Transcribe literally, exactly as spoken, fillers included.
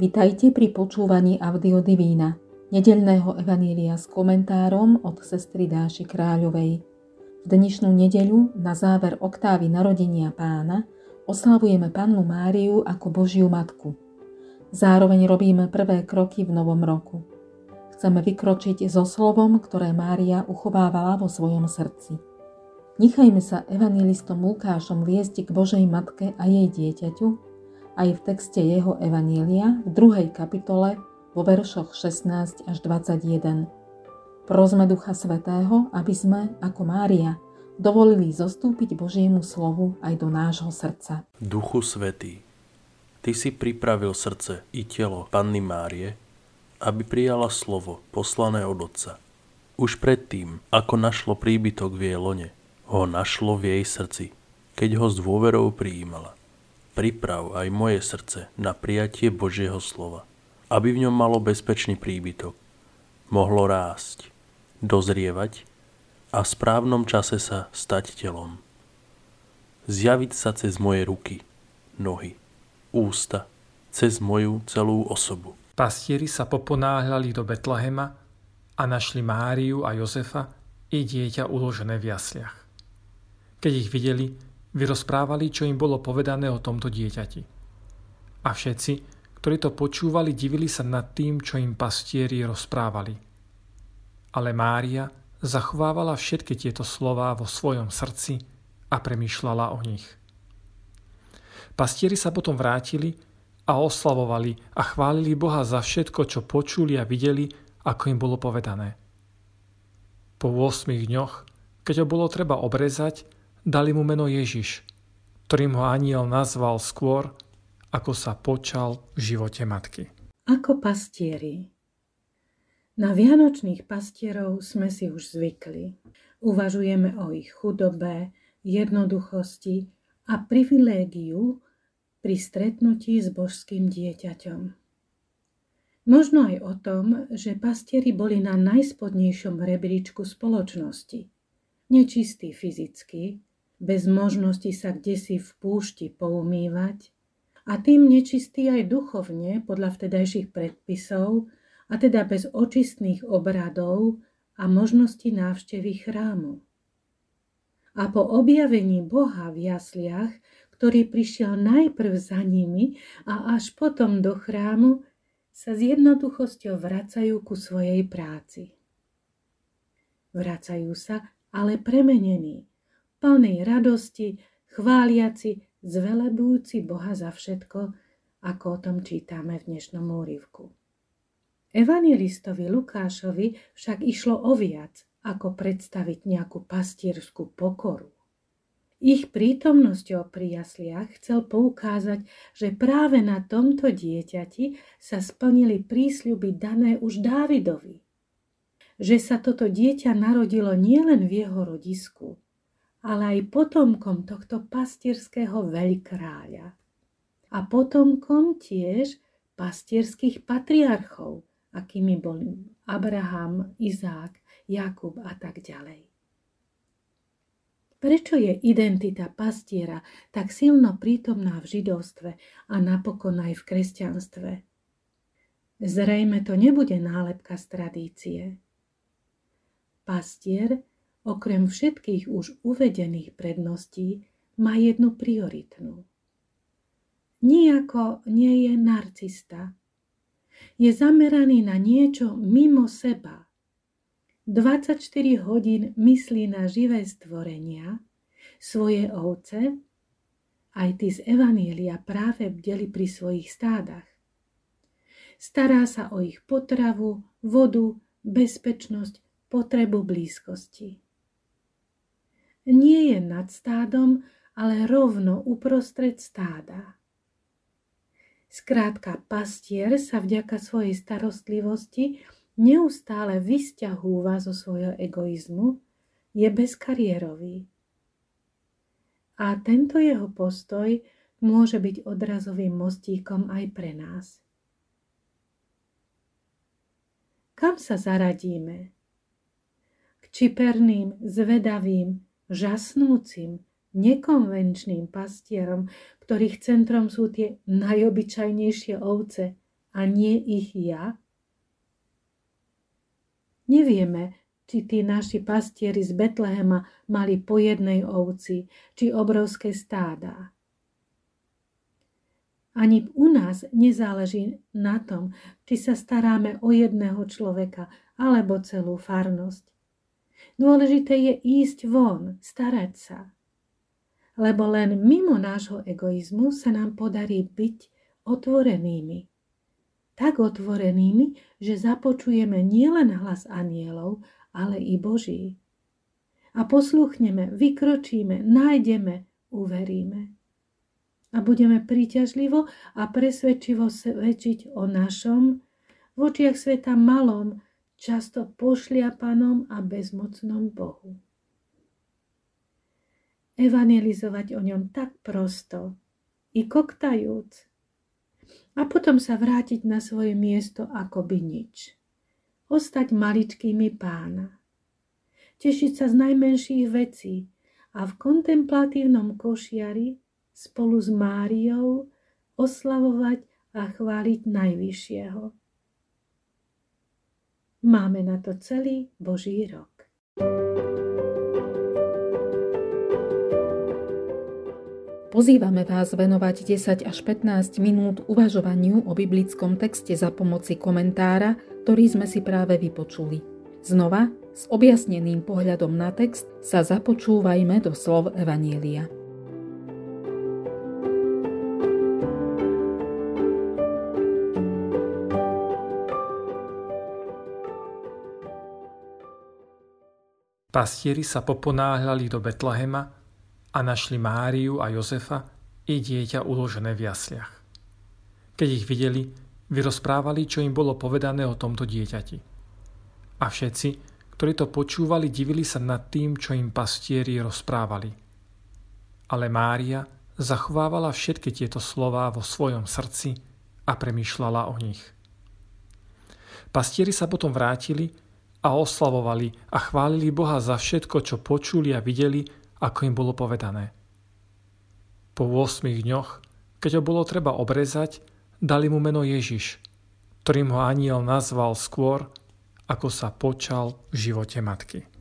Vitajte pri počúvaní Audio Divína, nedeľného evanília s komentárom od sestry Dáši Kráľovej. V dnešnú nedeľu, na záver oktávy narodenia Pána, oslavujeme Pannu Máriu ako Božiu Matku. Zároveň robíme prvé kroky v novom roku. Chceme vykročiť so slovom, ktoré Mária uchovávala vo svojom srdci. Nechajme sa evanílistom Lukášom viesť k Božej Matke a jej dieťaťu, aj v texte jeho evanília v druhej kapitole vo veršoch šestnásť až dvadsaťjeden. Prosme Ducha Svätého, aby sme, ako Mária, dovolili zostúpiť Božiemu slovu aj do nášho srdca. Duchu Svätý, Ty si pripravil srdce i telo Panny Márie, aby prijala slovo poslané od Otca. Už predtým, ako našlo príbytok v jej lone, ho našlo v jej srdci, keď ho s dôverou prijímala. Priprav aj moje srdce na prijatie Božieho slova, aby v ňom malo bezpečný príbytok, mohlo rásť, dozrievať a v správnom čase sa stať telom. Zjaviť sa cez moje ruky, nohy, ústa, cez moju celú osobu. Pastieri sa poponáhľali do Betlehema a našli Máriu a Jozefa i dieťa uložené v jasliach. Keď ich videli, vyrozprávali, čo im bolo povedané o tomto dieťati. A všetci, ktorí to počúvali, divili sa nad tým, čo im pastieri rozprávali. Ale Mária zachovávala všetky tieto slová vo svojom srdci a premýšľala o nich. Pastieri sa potom vrátili a oslavovali a chválili Boha za všetko, čo počuli a videli, ako im bolo povedané. Po ôsmich dňoch, keď ho bolo treba obrezať, dali mu meno Ježiš, ktorým ho anjel nazval skôr, ako sa počal v živote matky. Ako pastieri. Na vianočných pastierov sme si už zvykli. Uvažujeme o ich chudobe, jednoduchosti a privilégiu pri stretnutí s božským dieťaťom. Možno aj o tom, že pastieri boli na najspodnejšom rebríčku spoločnosti. Nečistí fyzicky, bez možnosti sa kdesi v púšti poumývať, a tým nečistý aj duchovne podľa vtedajších predpisov, a teda bez očistných obradov a možnosti návštevy chrámu. A po objavení Boha v jasliach, ktorý prišiel najprv za nimi a až potom do chrámu, sa s jednoduchosťou vracajú ku svojej práci. Vracajú sa, ale premenený, plný radosti, chváliaci, zvelebujúci Boha za všetko, ako o tom čítame v dnešnom úryvku. Evanjelistovi Lukášovi však išlo o viac, ako predstaviť nejakú pastierskú pokoru. Ich prítomnosťou pri jasliach chcel poukázať, že práve na tomto dieťati sa splnili prísľuby dané už Dávidovi. Že sa toto dieťa narodilo nielen v jeho rodisku, ale aj potomkom tohto pastierského veľkráľa a potomkom tiež pastierských patriarchov, akými boli Abraham, Izák, Jakub a tak ďalej. Prečo je identita pastiera tak silno prítomná v židovstve a napokon aj v kresťanstve? Zrejme to nebude nálepka z tradície. Pastier, okrem všetkých už uvedených predností, má jednu prioritnú. Nijako nie je narcista. Je zameraný na niečo mimo seba. dvadsaťštyri hodín myslí na živé stvorenia, svoje ovce, aj tí z Evanília práve bdeli pri svojich stádach. Stará sa o ich potravu, vodu, bezpečnosť, potrebu blízkosti. Nie je nad stádom, ale rovno uprostred stáda. Skrátka, pastier sa vďaka svojej starostlivosti neustále vysťahúva zo svojho egoizmu, je bezkariérový. A tento jeho postoj môže byť odrazovým mostíkom aj pre nás. Kam sa zaradíme? Čiperným, zvedavým, žasnúcim, nekonvenčným pastierom, ktorých centrom sú tie najobyčajnejšie ovce, a nie ich ja? Nevieme, či tí naši pastieri z Betlehema mali po jednej ovci, či obrovské stáda. Ani u nás nezáleží na tom, či sa staráme o jedného človeka alebo celú farnosť. Dôležité je ísť von, starať sa. Lebo len mimo nášho egoizmu sa nám podarí byť otvorenými. Tak otvorenými, že započujeme nielen hlas anjelov, ale i Boží. A posluchneme, vykročíme, nájdeme, uveríme. A budeme príťažlivo a presvedčivo svedčiť o našom, v očiach sveta malom, často pošliapanom a bezmocnom Bohu. Evangelizovať o ňom tak prosto, i koktajúc, a potom sa vrátiť na svoje miesto akoby nič. Ostať maličkými Pána. Tešiť sa z najmenších vecí a v kontemplatívnom košiari spolu s Máriou oslavovať a chváliť Najvyššieho. Máme na to celý Boží rok. Pozývame vás venovať desať až pätnásť minút uvažovaniu o biblickom texte za pomoci komentára, ktorý sme si práve vypočuli. Znova, s objasneným pohľadom na text, sa započúvajme do slov Evanjelia. Pastieri sa poponáhľali do Betlehema a našli Máriu a Jozefa i dieťa uložené v jasliach. Keď ich videli, vyrozprávali, čo im bolo povedané o tomto dieťati. A všetci, ktorí to počúvali, divili sa nad tým, čo im pastieri rozprávali. Ale Mária zachovávala všetky tieto slová vo svojom srdci a premýšľala o nich. Pastieri sa potom vrátili a oslavovali a chválili Boha za všetko, čo počuli a videli, ako im bolo povedané. Po ôsmich dňoch, keď ho bolo treba obrezať, dali mu meno Ježiš, ktorým ho anjel nazval skôr, ako sa počal v živote matky.